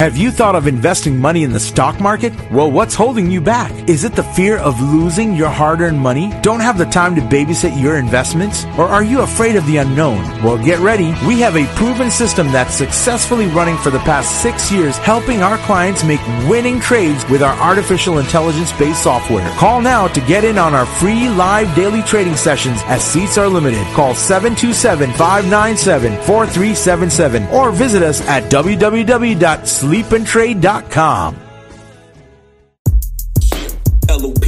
Have you thought of investing money in the stock market? Well, what's holding you back? Is it the fear of losing your hard-earned money? Don't have the time to babysit your investments? Or are you afraid of the unknown? Well, get ready. We have a proven system that's successfully running for the past 6 years, helping our clients make winning trades with our artificial intelligence-based software. Call now to get in on our free live daily trading sessions as seats are limited. Call 727-597-4377 or visit us at www.SleepAndTrade.com. LOP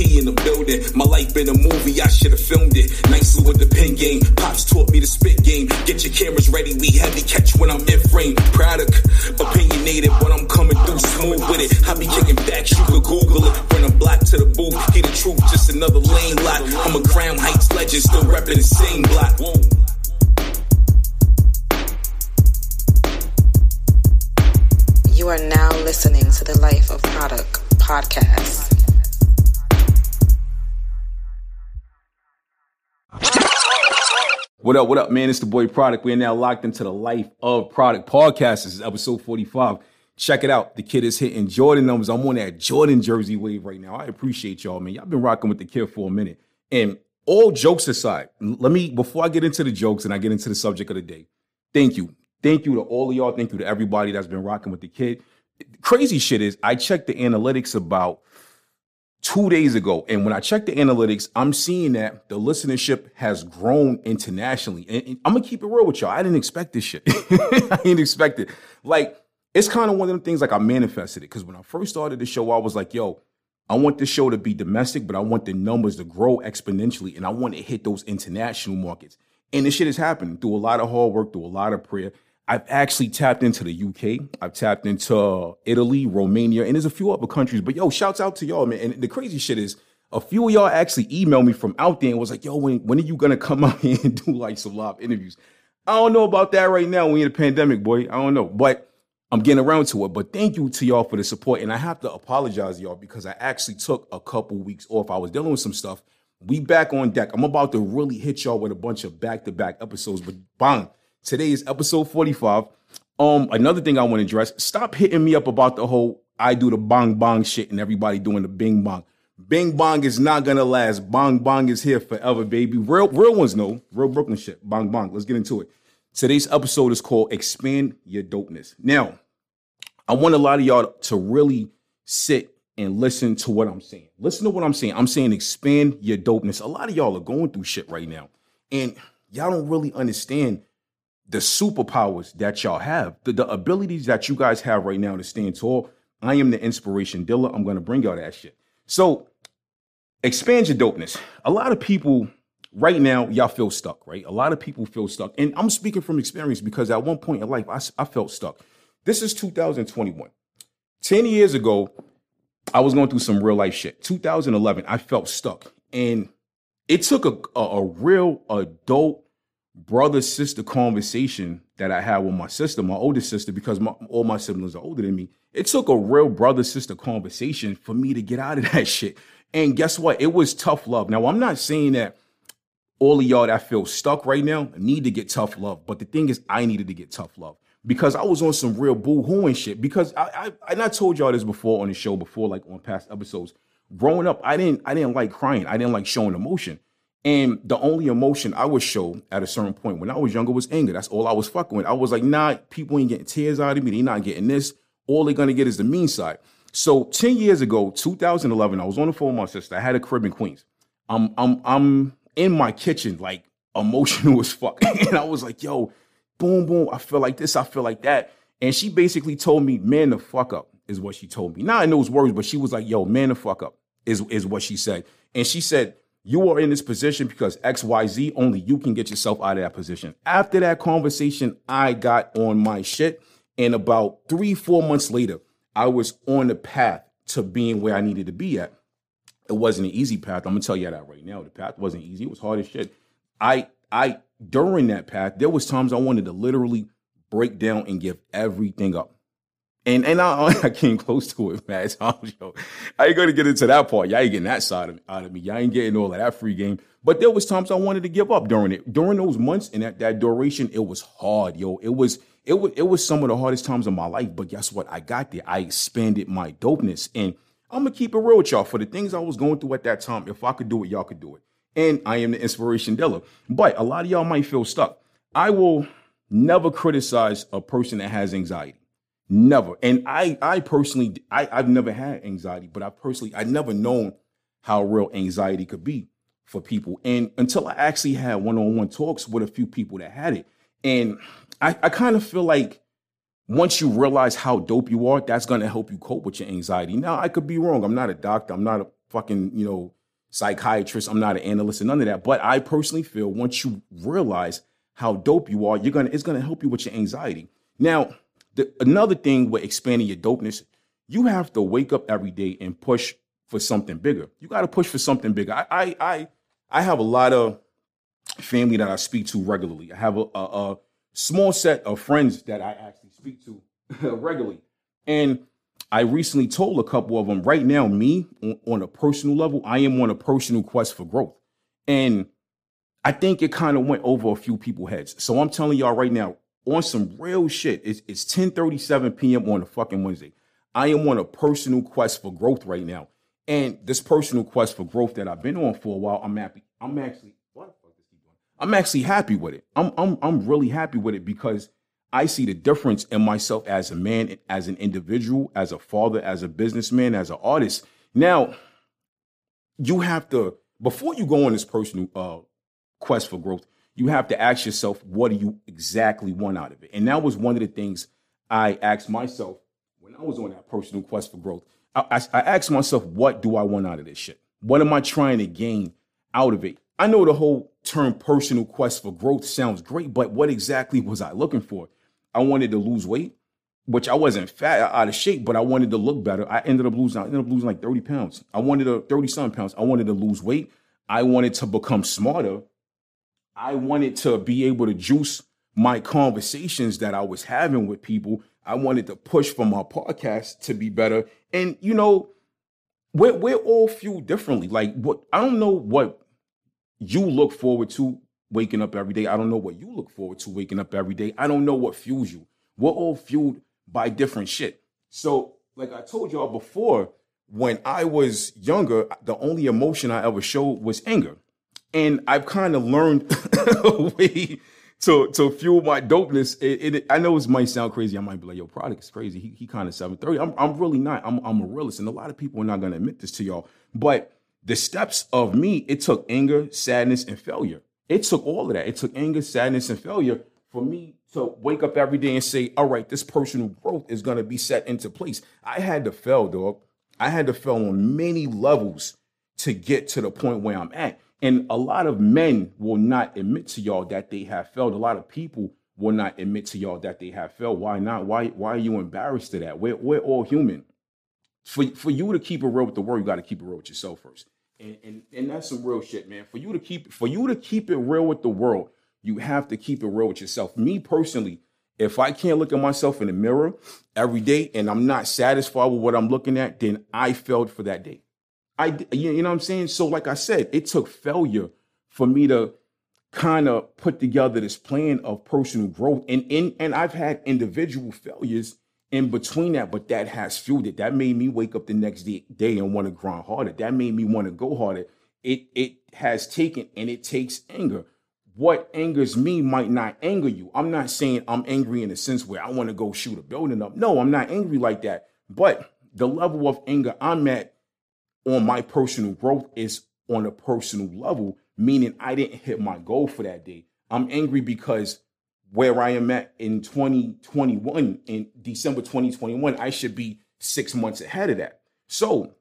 in the building, my life been a movie, I should have filmed it. Nicely with the pen game, pops taught me the spit game. Get your cameras ready, we heavy catch when I'm in frame. Product, opinionated, but I'm coming through smooth with it. I be kicking back, you could Google it. When I'm blocked to the booth, hear the truth, just another lane lot. I'm a Crown Heights legend, still repping the same block. You are now listening to the Life of Product Podcast. What up, man? It's the boy Product. We are now locked into the Life of Product Podcast. This is episode 45. Check it out. The kid is hitting Jordan numbers. I'm on that Jordan jersey wave right now. I appreciate y'all, man. Y'all been rocking with the kid for a minute. And all jokes aside, before I get into the jokes and I get into the subject of the day, thank you. Thank you to all of y'all. Thank you to everybody that's been rocking with the kid. Crazy shit is, I checked the analytics about 2 days ago. And when I checked the analytics, I'm seeing that the listenership has grown internationally. And I'm going to keep it real with y'all. I didn't expect this shit. I didn't expect it. Like, it's kind of one of them things, like, I manifested it. Because when I first started the show, I was like, yo, I want the show to be domestic, but I want the numbers to grow exponentially. And I want to hit those international markets. And this shit has happened through a lot of hard work, through a lot of prayer. I've actually tapped into the UK. I've tapped into Italy, Romania, and there's a few other countries. But yo, shouts out to y'all, man. And the crazy shit is, a few of y'all actually emailed me from out there and was like, yo, when are you going to come out here and do like some live interviews? I don't know about that right now. We in a pandemic, boy. I don't know. But I'm getting around to it. But thank you to y'all for the support. And I have to apologize, y'all, because I actually took a couple weeks off. I was dealing with some stuff. We back on deck. I'm about to really hit y'all with a bunch of back-to-back episodes. But bang. Today is episode 45. Another thing I want to address, stop hitting me up about the whole I do the bong bong shit and everybody doing the bing bong. Bing bong is not going to last. Bong bong is here forever, baby. Real ones know. Real Brooklyn shit. Bong bong. Let's get into it. Today's episode is called Expand Your Dopeness. Now, I want a lot of y'all to really sit and listen to what I'm saying. Listen to what I'm saying. I'm saying expand your dopeness. A lot of y'all are going through shit right now, and y'all don't really understand the superpowers that y'all have, the abilities that you guys have right now to stand tall. I am the inspiration dealer. I'm going to bring y'all that shit. So expand your dopeness. A lot of people right now, y'all feel stuck, right? A lot of people feel stuck. And I'm speaking from experience because at one point in life, I felt stuck. This is 2021. 10 years ago, I was going through some real life shit. 2011, I felt stuck. And it took a real adult brother-sister conversation that I had with my sister, my oldest sister, because all my siblings are older than me. It took a real brother-sister conversation for me to get out of that shit. And guess what? It was tough love. Now, I'm not saying that all of y'all that feel stuck right now need to get tough love. But the thing is, I needed to get tough love because I was on some real boo-hooing shit. Because I told y'all this before on the show before, like on past episodes. Growing up, I didn't like crying. I didn't like showing emotion. And the only emotion I would show at a certain point when I was younger was anger. That's all I was fucking with. I was like, nah, people ain't getting tears out of me. They not getting this. All they're going to get is the mean side. So 10 years ago, 2011, I was on the phone with my sister. I had a crib in Queens. I'm in my kitchen, like emotional as fuck. And I was like, yo, boom, boom. I feel like this. I feel like that. And she basically told me, man, the fuck up is what she told me. Not in those words, but she was like, yo, man, the fuck up is what she said. And she said, you are in this position because X, Y, Z, only you can get yourself out of that position. After that conversation, I got on my shit. And about 3-4 months later, I was on the path to being where I needed to be at. It wasn't an easy path. I'm going to tell you that right now. The path wasn't easy. It was hard as shit. I during that path, there was times I wanted to literally break down and give everything up. And I came close to it, man. So, yo, I ain't going to get into that part. Y'all ain't getting that side of, out of me. Y'all ain't getting all of that free game. But there was times I wanted to give up during it. During those months and that duration, it was hard, yo. It was some of the hardest times of my life. But guess what? I got there. I expanded my dopeness. And I'm going to keep it real with y'all. For the things I was going through at that time, if I could do it, y'all could do it. And I am the inspiration dealer. But a lot of y'all might feel stuck. I will never criticize a person that has anxiety. Never. And I've never had anxiety, but I've never known how real anxiety could be for people. And until I actually had one-on-one talks with a few people that had it. And I kind of feel like once you realize how dope you are, that's going to help you cope with your anxiety. Now, I could be wrong. I'm not a doctor. I'm not a fucking, psychiatrist. I'm not an analyst and none of that. But I personally feel once you realize how dope you are, it's going to help you with your anxiety. Now, another thing with expanding your dopeness, you have to wake up every day and push for something bigger. You got to push for something bigger. I have a lot of family that I speak to regularly. I have a small set of friends that I actually speak to regularly. And I recently told a couple of them, right now, me, on a personal level, I am on a personal quest for growth. And I think it kind of went over a few people's heads. So I'm telling y'all right now, on some real shit, it's 10:37 p.m. on a fucking Wednesday. I am on a personal quest for growth right now. And this personal quest for growth that I've been on for a while, I'm happy. I'm actually happy with it. I'm really happy with it because I see the difference in myself as a man, as an individual, as a father, as a businessman, as an artist. Now, you have to, before you go on this personal quest for growth, you have to ask yourself, what do you exactly want out of it? And that was one of the things I asked myself when I was on that personal quest for growth. I asked myself, what do I want out of this shit? What am I trying to gain out of it? I know the whole term personal quest for growth sounds great, but what exactly was I looking for? I wanted to lose weight, which I wasn't fat, out of shape, but I wanted to look better. I ended up losing like 30 pounds. 30-some pounds. I wanted to lose weight. I wanted to become smarter. I wanted to be able to juice my conversations that I was having with people. I wanted to push for my podcast to be better. And, we're all fueled differently. Like, I don't know what you look forward to waking up every day. I don't know what you look forward to waking up every day. I don't know what fuels you. We're all fueled by different shit. So, like I told y'all before, when I was younger, the only emotion I ever showed was anger. And I've kind of learned a way to fuel my dopeness. I know it might sound crazy. I might be like, yo, Product is crazy. He kind of 730. I'm really not. I'm a realist. And a lot of people are not going to admit this to y'all. But the steps of me, it took anger, sadness, and failure. It took all of that. It took anger, sadness, and failure for me to wake up every day and say, all right, this personal growth is going to be set into place. I had to fail, dog. I had to fail on many levels to get to the point where I'm at. And a lot of men will not admit to y'all that they have failed. A lot of people will not admit to y'all that they have failed. Why not? Why are you embarrassed to that? We're all human. For you to keep it real with the world, you got to keep it real with yourself first. And that's some real shit, man. For you to keep it real with the world, you have to keep it real with yourself. Me personally, if I can't look at myself in the mirror every day and I'm not satisfied with what I'm looking at, then I failed for that day. You know what I'm saying? So like I said, it took failure for me to kind of put together this plan of personal growth. And I've had individual failures in between that, but that has fueled it. That made me wake up the next day and want to grind harder. That made me want to go harder. It has taken, and it takes anger. What angers me might not anger you. I'm not saying I'm angry in the sense where I want to go shoot a building up. No, I'm not angry like that. But the level of anger I'm at on my personal growth is on a personal level, meaning I didn't hit my goal for that day. I'm angry because where I am at in 2021, in December 2021, I should be 6 months ahead of that. So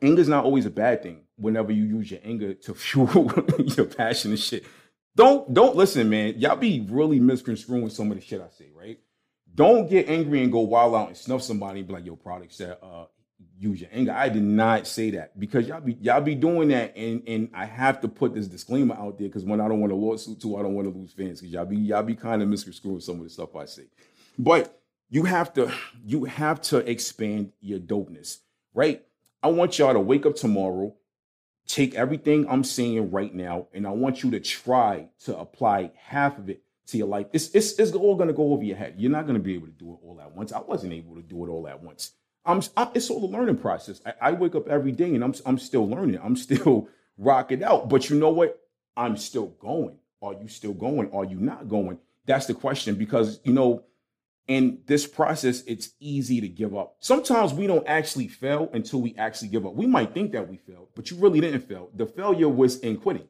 anger is not always a bad thing whenever you use your anger to fuel your passion and shit. Don't listen, man. Y'all be really misconstruing some of the shit I say, right? Don't get angry and go wild out and snuff somebody and be like, yo, Product said, use your anger. I did not say that, because y'all be doing that, and I have to put this disclaimer out there, because when I don't want a lawsuit too, I don't want to lose fans, because y'all be kind of misconstruing some of the stuff I say. But You have to expand your dopeness, right? I want y'all to wake up tomorrow, take everything I'm saying right now, and I want you to try to apply half of it to your life. It's all going to go over your head. You're not going to be able to do it all at once. I wasn't able to do it all at once. It's all a learning process. I wake up every day and I'm still learning. I'm still rocking out. But you know what? I'm still going. Are you still going? Are you not going? That's the question, because, you know, in this process, it's easy to give up. Sometimes we don't actually fail until we actually give up. We might think that we failed, but you really didn't fail. The failure was in quitting.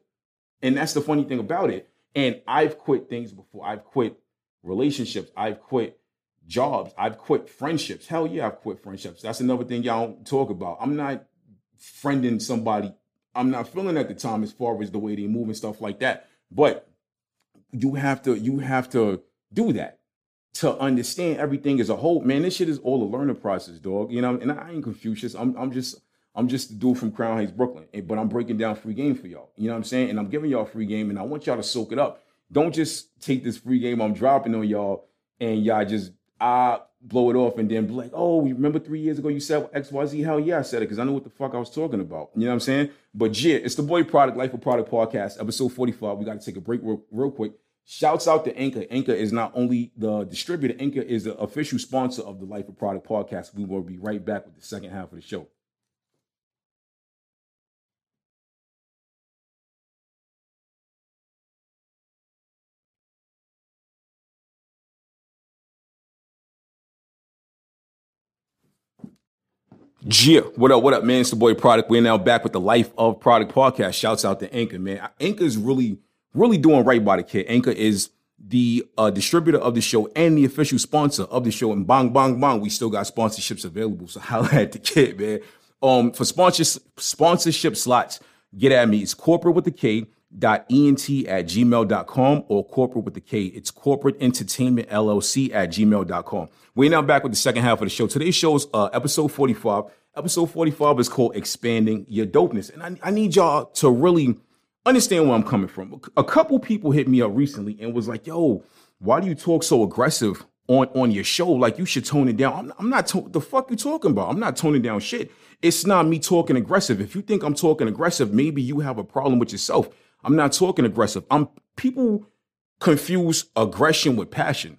And that's the funny thing about it. And I've quit things before. I've quit relationships. I've quit jobs. I've quit friendships. Hell yeah, I've quit friendships. That's another thing y'all don't talk about. I'm not friending somebody I'm not feeling at the time as far as the way they move and stuff like that. But you have to do that. To understand everything as a whole, man, this shit is all a learning process, dog. You know, and I ain't Confucius. I'm just the dude from Crown Heights, Brooklyn. But I'm breaking down free game for y'all. You know what I'm saying? And I'm giving y'all free game, and I want y'all to soak it up. Don't just take this free game I'm dropping on y'all, and y'all just blow it off, and then be like, oh, you remember 3 years ago you said X, Y, Z? Hell yeah, I said it because I know what the fuck I was talking about. You know what I'm saying? But yeah, it's the boy Product, Life of Product Podcast, episode 45. We got to take a break real quick. Shouts out to Anchor. Anchor is not only the distributor, Anchor is the official sponsor of the Life of Product Podcast. We will be right back with the second half of the show. Yeah, what up, man? It's the boy Product. We're now back with the Life of Product Podcast. Shouts out to Anchor, man. Anchor is really doing right by the kid. Anchor is the distributor of the show and the official sponsor of the show. And bong, we still got sponsorships available. So holla at the kid, man. For sponsorship slots, get at me. It's corporatewiththek.ent@gmail.com or corporate with the K. It's corporate entertainment LLC at gmail.com. We're now back with the second half of the show. Today's show is episode 45. Episode 45 is called Expanding Your Dopeness. And I need y'all to really understand where I'm coming from. A couple people hit me up recently and was like, yo, why do you talk so aggressive on your show? Like, you should tone it down. The fuck you talking about? I'm not toning down shit. It's not me talking aggressive. If you think I'm talking aggressive, maybe you have a problem with yourself. I'm not talking aggressive. People confuse aggression with passion.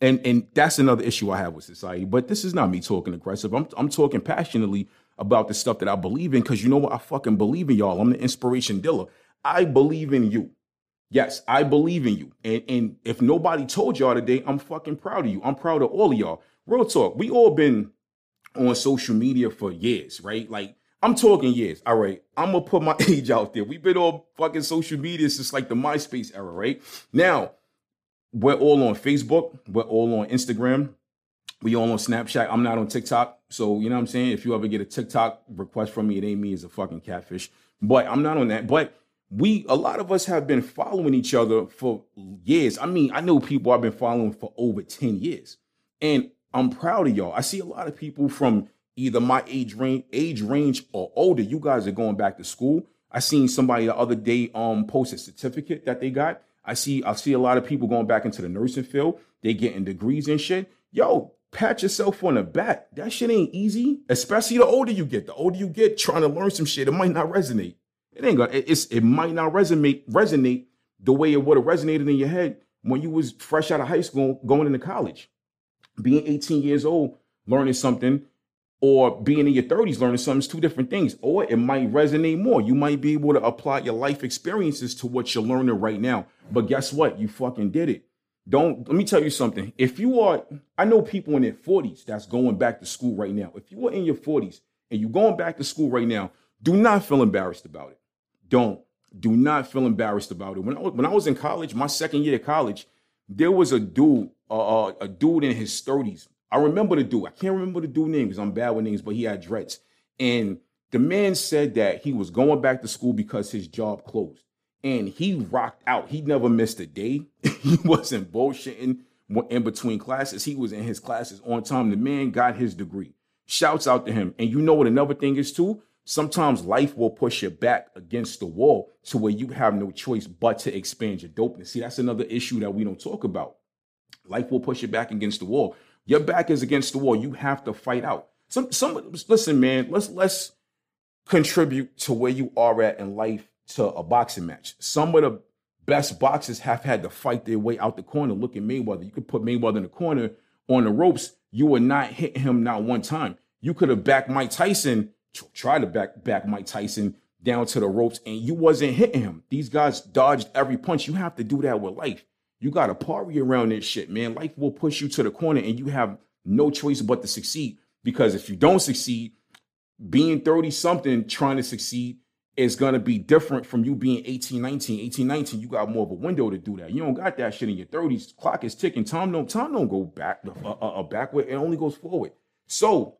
And that's another issue I have with society. But this is not me talking aggressive. I'm talking passionately about the stuff that I believe in, because you know what? I fucking believe in y'all. I'm the inspiration dealer. I believe in you. Yes, I believe in you. And if nobody told y'all today, I'm fucking proud of you. I'm proud of all of y'all. Real talk. We all been on social media for years, right? Like, I'm talking years. All right. I'm going to put my age out there. We've been on fucking social media since like the MySpace era, right? Now, we're all on Facebook. We're all on Instagram. We all on Snapchat. I'm not on TikTok. So, you know what I'm saying? If you ever get a TikTok request from me, it ain't me. It's a fucking catfish. But I'm not on that. But a lot of us have been following each other for years. I mean, I know people I've been following for over 10 years, and I'm proud of y'all. I see a lot of people from either my age range or older. You guys are going back to school. I seen somebody the other day post a certificate that they got. I see a lot of people going back into the nursing field. They getting degrees and shit. Yo, pat yourself on the back. That shit ain't easy, especially the older you get. The older you get trying to learn some shit, it might not resonate. It might not resonate the way it would have resonated in your head when you was fresh out of high school, going into college, being 18 years old, learning something, or being in your 30s, learning something. It's two different things. Or it might resonate more. You might be able to apply your life experiences to what you're learning right now. But guess what? You fucking did it. Let me tell you something. I know people in their 40s that's going back to school right now. If you were in your 40s and you're going back to school right now, do not feel embarrassed about it. Do not feel embarrassed about it. When I was in college, my second year of college, there was a dude in his 30s. I remember the dude. I can't remember the dude's name because I'm bad with names, but he had dreads. And the man said that he was going back to school because his job closed. And he rocked out. He never missed a day. He wasn't bullshitting in between classes. He was in his classes on time. The man got his degree. Shouts out to him. And you know what another thing is too? Sometimes life will push you back against the wall to where you have no choice but to expand your dopeness. See, that's another issue that we don't talk about. Life will push you back against the wall. Your back is against the wall. You have to fight out. Listen, man, let's contribute to where you are at in life to a boxing match. Some of the best boxers have had to fight their way out the corner. Look at Mayweather. You could put Mayweather in the corner on the ropes. You would not hit him not one time. You could have backed Mike Tyson, try to back Mike Tyson down to the ropes, and you wasn't hitting him. These guys dodged every punch. You have to do that with life. You got to parry around this shit, man. Life will push you to the corner, and you have no choice but to succeed. Because if you don't succeed, being 30-something trying to succeed is going to be different from you being 18, 19. 18, 19, you got more of a window to do that. You don't got that shit in your 30s. Clock is ticking. Time don't go back backward. It only goes forward. So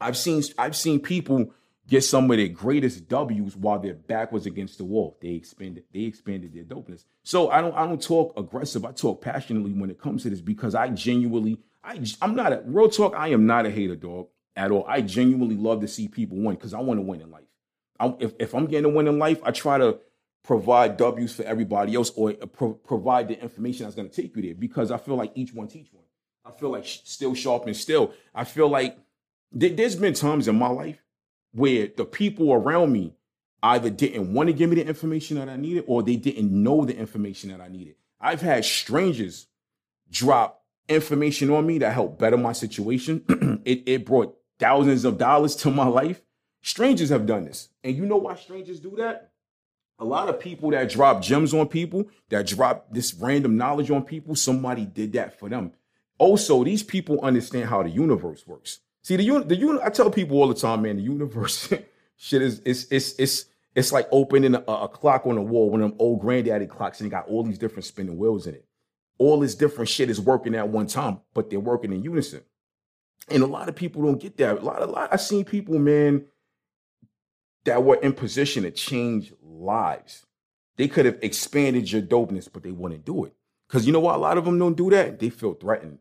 I've seen people get some of their greatest W's while their back was against the wall. They expanded their dopeness. So I don't talk aggressive. I talk passionately when it comes to this because I am not a hater, dog, at all. I genuinely love to see people win because I want to win in life. If I'm getting a win in life, I try to provide W's for everybody else or provide the information that's going to take you there because I feel like each one teach one. I feel like still sharpen still. I feel like there's been times in my life where the people around me either didn't want to give me the information that I needed or they didn't know the information that I needed. I've had strangers drop information on me that helped better my situation. It brought thousands of dollars to my life. Strangers have done this. And you know why strangers do that? A lot of people that drop gems on people, that drop this random knowledge on people, somebody did that for them. Also, these people understand how the universe works. See, I tell people all the time, man, the universe shit is it's like opening a clock on a wall, one of them old granddaddy clocks, and it got all these different spinning wheels in it. All this different shit is working at one time, but they're working in unison. And a lot of people don't get that. A lot. I've seen people, man, that were in position to change lives. They could have expanded your dopeness, but they wouldn't do it. Because you know why a lot of them don't do that? They feel threatened.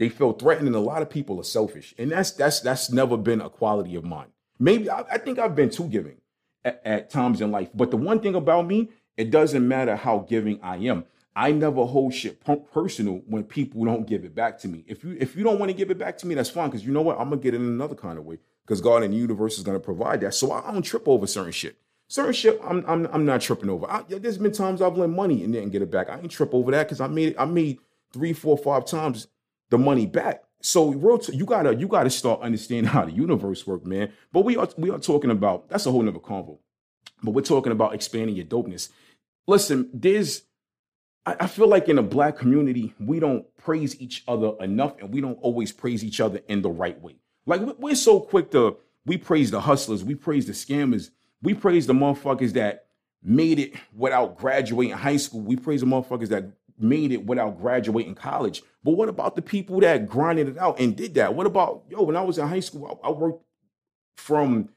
And a lot of people are selfish. And that's never been a quality of mine. Maybe I think I've been too giving at times in life. But the one thing about me, it doesn't matter how giving I am. I never hold shit personal when people don't give it back to me. If you don't want to give it back to me, that's fine. Because you know what? I'm going to get it in another kind of way. Because God and the universe is going to provide that. So I don't trip over certain shit. Certain shit I'm not tripping over. There's been times I've lent money and didn't get it back. I ain't trip over that because I made 3, 4, 5 times the money back. So you gotta start understanding how the universe works, man. But we are talking about, that's a whole nother convo. But we're talking about expanding your dopeness. Listen, I feel like in the Black community, we don't praise each other enough and we don't always praise each other in the right way. Like we're so quick we praise the hustlers, we praise the scammers, we praise the motherfuckers that made it without graduating high school. We praise the motherfuckers that made it without graduating college. But what about the people that grinded it out and did that? What about, when I was in high school, I worked from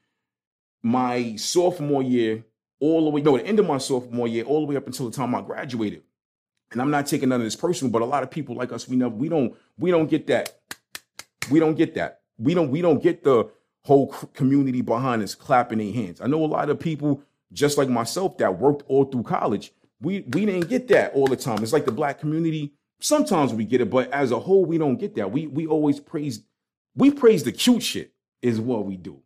my sophomore year the end of my sophomore year, all the way up until the time I graduated. And I'm not taking none of this personal, but a lot of people like us, we don't get that. We don't get that. We don't get the whole community behind us clapping their hands. I know a lot of people, just like myself, that worked all through college. We didn't get that all the time. It's like the Black community. Sometimes we get it, but as a whole, we don't get that. We always praise the cute shit is what we do.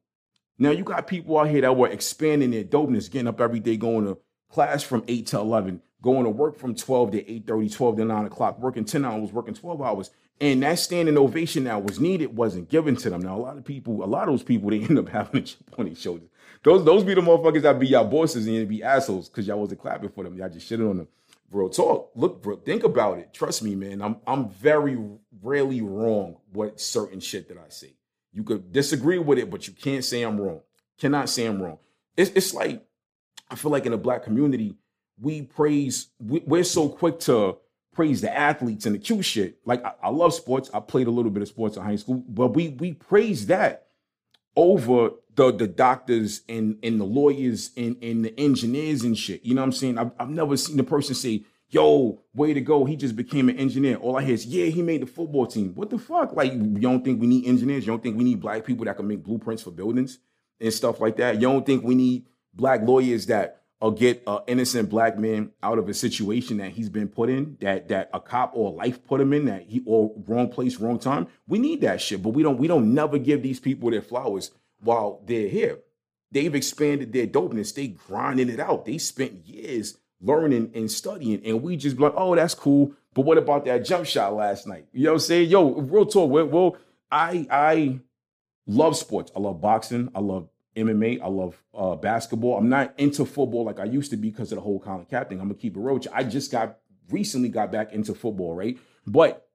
Now you got people out here that were expanding their dopeness, getting up every day, going to class from 8 to 11, going to work from 12 to 8:30, 12 to 9 o'clock, working 10 hours, working 12 hours. And that standing ovation that was needed wasn't given to them. Now, a lot of those people, they end up having a chip on their shoulders. Those be the motherfuckers that be y'all bosses and you be assholes because y'all wasn't clapping for them. Y'all just shitted on them. Bro, talk. Look, bro, think about it. Trust me, man. I'm very rarely wrong with certain shit that I say. You could disagree with it, but you can't say I'm wrong. Cannot say I'm wrong. It's like, I feel like in the Black community, we're so quick to praise the athletes and the cute shit. Like I love sports. I played a little bit of sports in high school, but we praise that over the doctors and the lawyers and the engineers and shit. You know what I'm saying? I've never seen a person say, yo, way to go. He just became an engineer. All I hear is, yeah, he made the football team. What the fuck? Like, you don't think we need engineers? You don't think we need Black people that can make blueprints for buildings and stuff like that? You don't think we need Black lawyers that or get an innocent black man out of a situation that he's been put in, that a cop or a life put him in, that he, or wrong place, wrong time. We need that shit, but we don't never give these people their flowers while they're here. They've expanded their dopeness. They grinding it out. They spent years learning and studying, and we just be like, oh, that's cool, but what about that jump shot last night? You know what I'm saying? Yo, real talk. Well, I love sports. I love boxing. I love MMA. I love basketball. I'm not into football like I used to be because of the whole Colin Kaepernick thing. I'm gonna keep it real. I just recently got back into football, right? But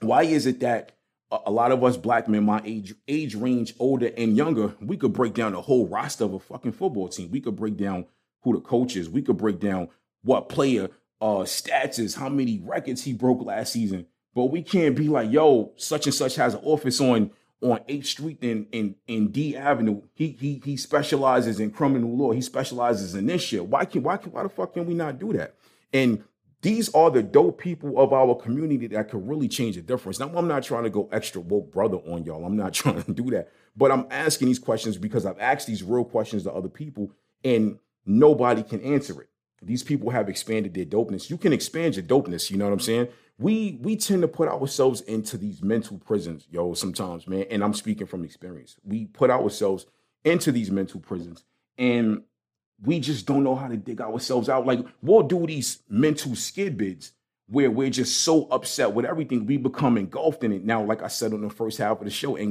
why is it that a lot of us black men, my age range, older and younger, we could break down the whole roster of a fucking football team? We could break down who the coach is. We could break down what player stats is, how many records he broke last season. But we can't be like, yo, such and such has an office on 8th Street and D Avenue. He specializes in criminal law. He specializes in this shit. Why the fuck can we not do that? And these are the dope people of our community that can really change the difference. Now, I'm not trying to go extra woke brother on y'all. I'm not trying to do that. But I'm asking these questions because I've asked these real questions to other people, and nobody can answer it. These people have expanded their dopeness. You can expand your dopeness. You know what I'm saying? We tend to put ourselves into these mental prisons, yo, sometimes, man. And I'm speaking from experience. We put ourselves into these mental prisons, and we just don't know how to dig ourselves out. Like, we'll do these mental skid bids where we're just so upset with everything, we become engulfed in it. Now, like I said on the first half of the show, that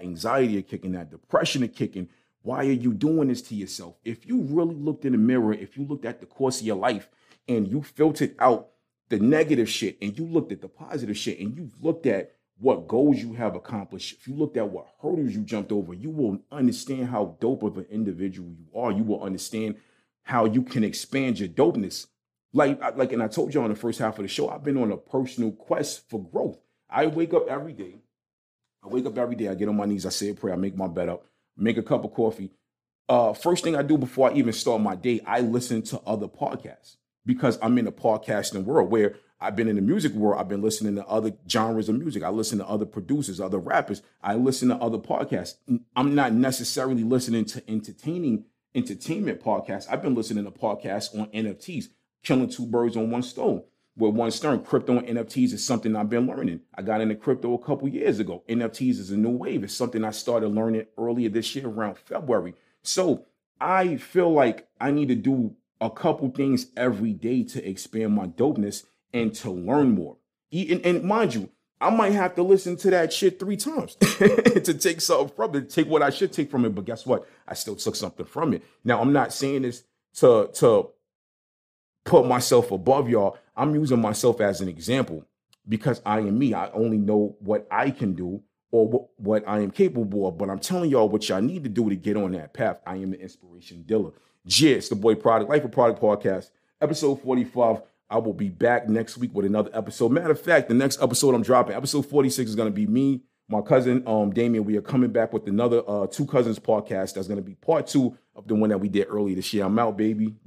anxiety are kicking, that depression are kicking. Why are you doing this to yourself? If you really looked in the mirror, if you looked at the course of your life and you filtered out the negative shit and you looked at the positive shit and you looked at what goals you have accomplished, if you looked at what hurdles you jumped over, you will understand how dope of an individual you are. You will understand how you can expand your dopeness. Like, and I told you on the first half of the show, I've been on a personal quest for growth. I wake up every day. I get on my knees. I say a prayer. I make my bed up. Make a cup of coffee. First thing I do before I even start my day, I listen to other podcasts because I'm in a podcasting world where I've been in the music world. I've been listening to other genres of music. I listen to other producers, other rappers. I listen to other podcasts. I'm not necessarily listening to entertainment podcasts. I've been listening to podcasts on NFTs, killing two birds on one stone. With one stern, crypto and NFTs is something I've been learning. I got into crypto a couple years ago. NFTs is a new wave. It's something I started learning earlier this year around February. So I feel like I need to do a couple things every day to expand my dopeness and to learn more. And mind you, I might have to listen to that shit 3 times to take something from it, take what I should take from it. But guess what? I still took something from it. Now, I'm not saying this to put myself above y'all. I'm using myself as an example because I am me. I only know what I can do or what I am capable of, but I'm telling y'all what y'all need to do to get on that path. I am the inspiration dealer. It's the boy Product, Life of Product Podcast, episode 45. I will be back next week with another episode. Matter of fact, the next episode I'm dropping, episode 46, is going to be me, my cousin, Damien. We are coming back with another Two Cousins podcast. That's going to be part 2 of the one that we did earlier this year. I'm out, baby.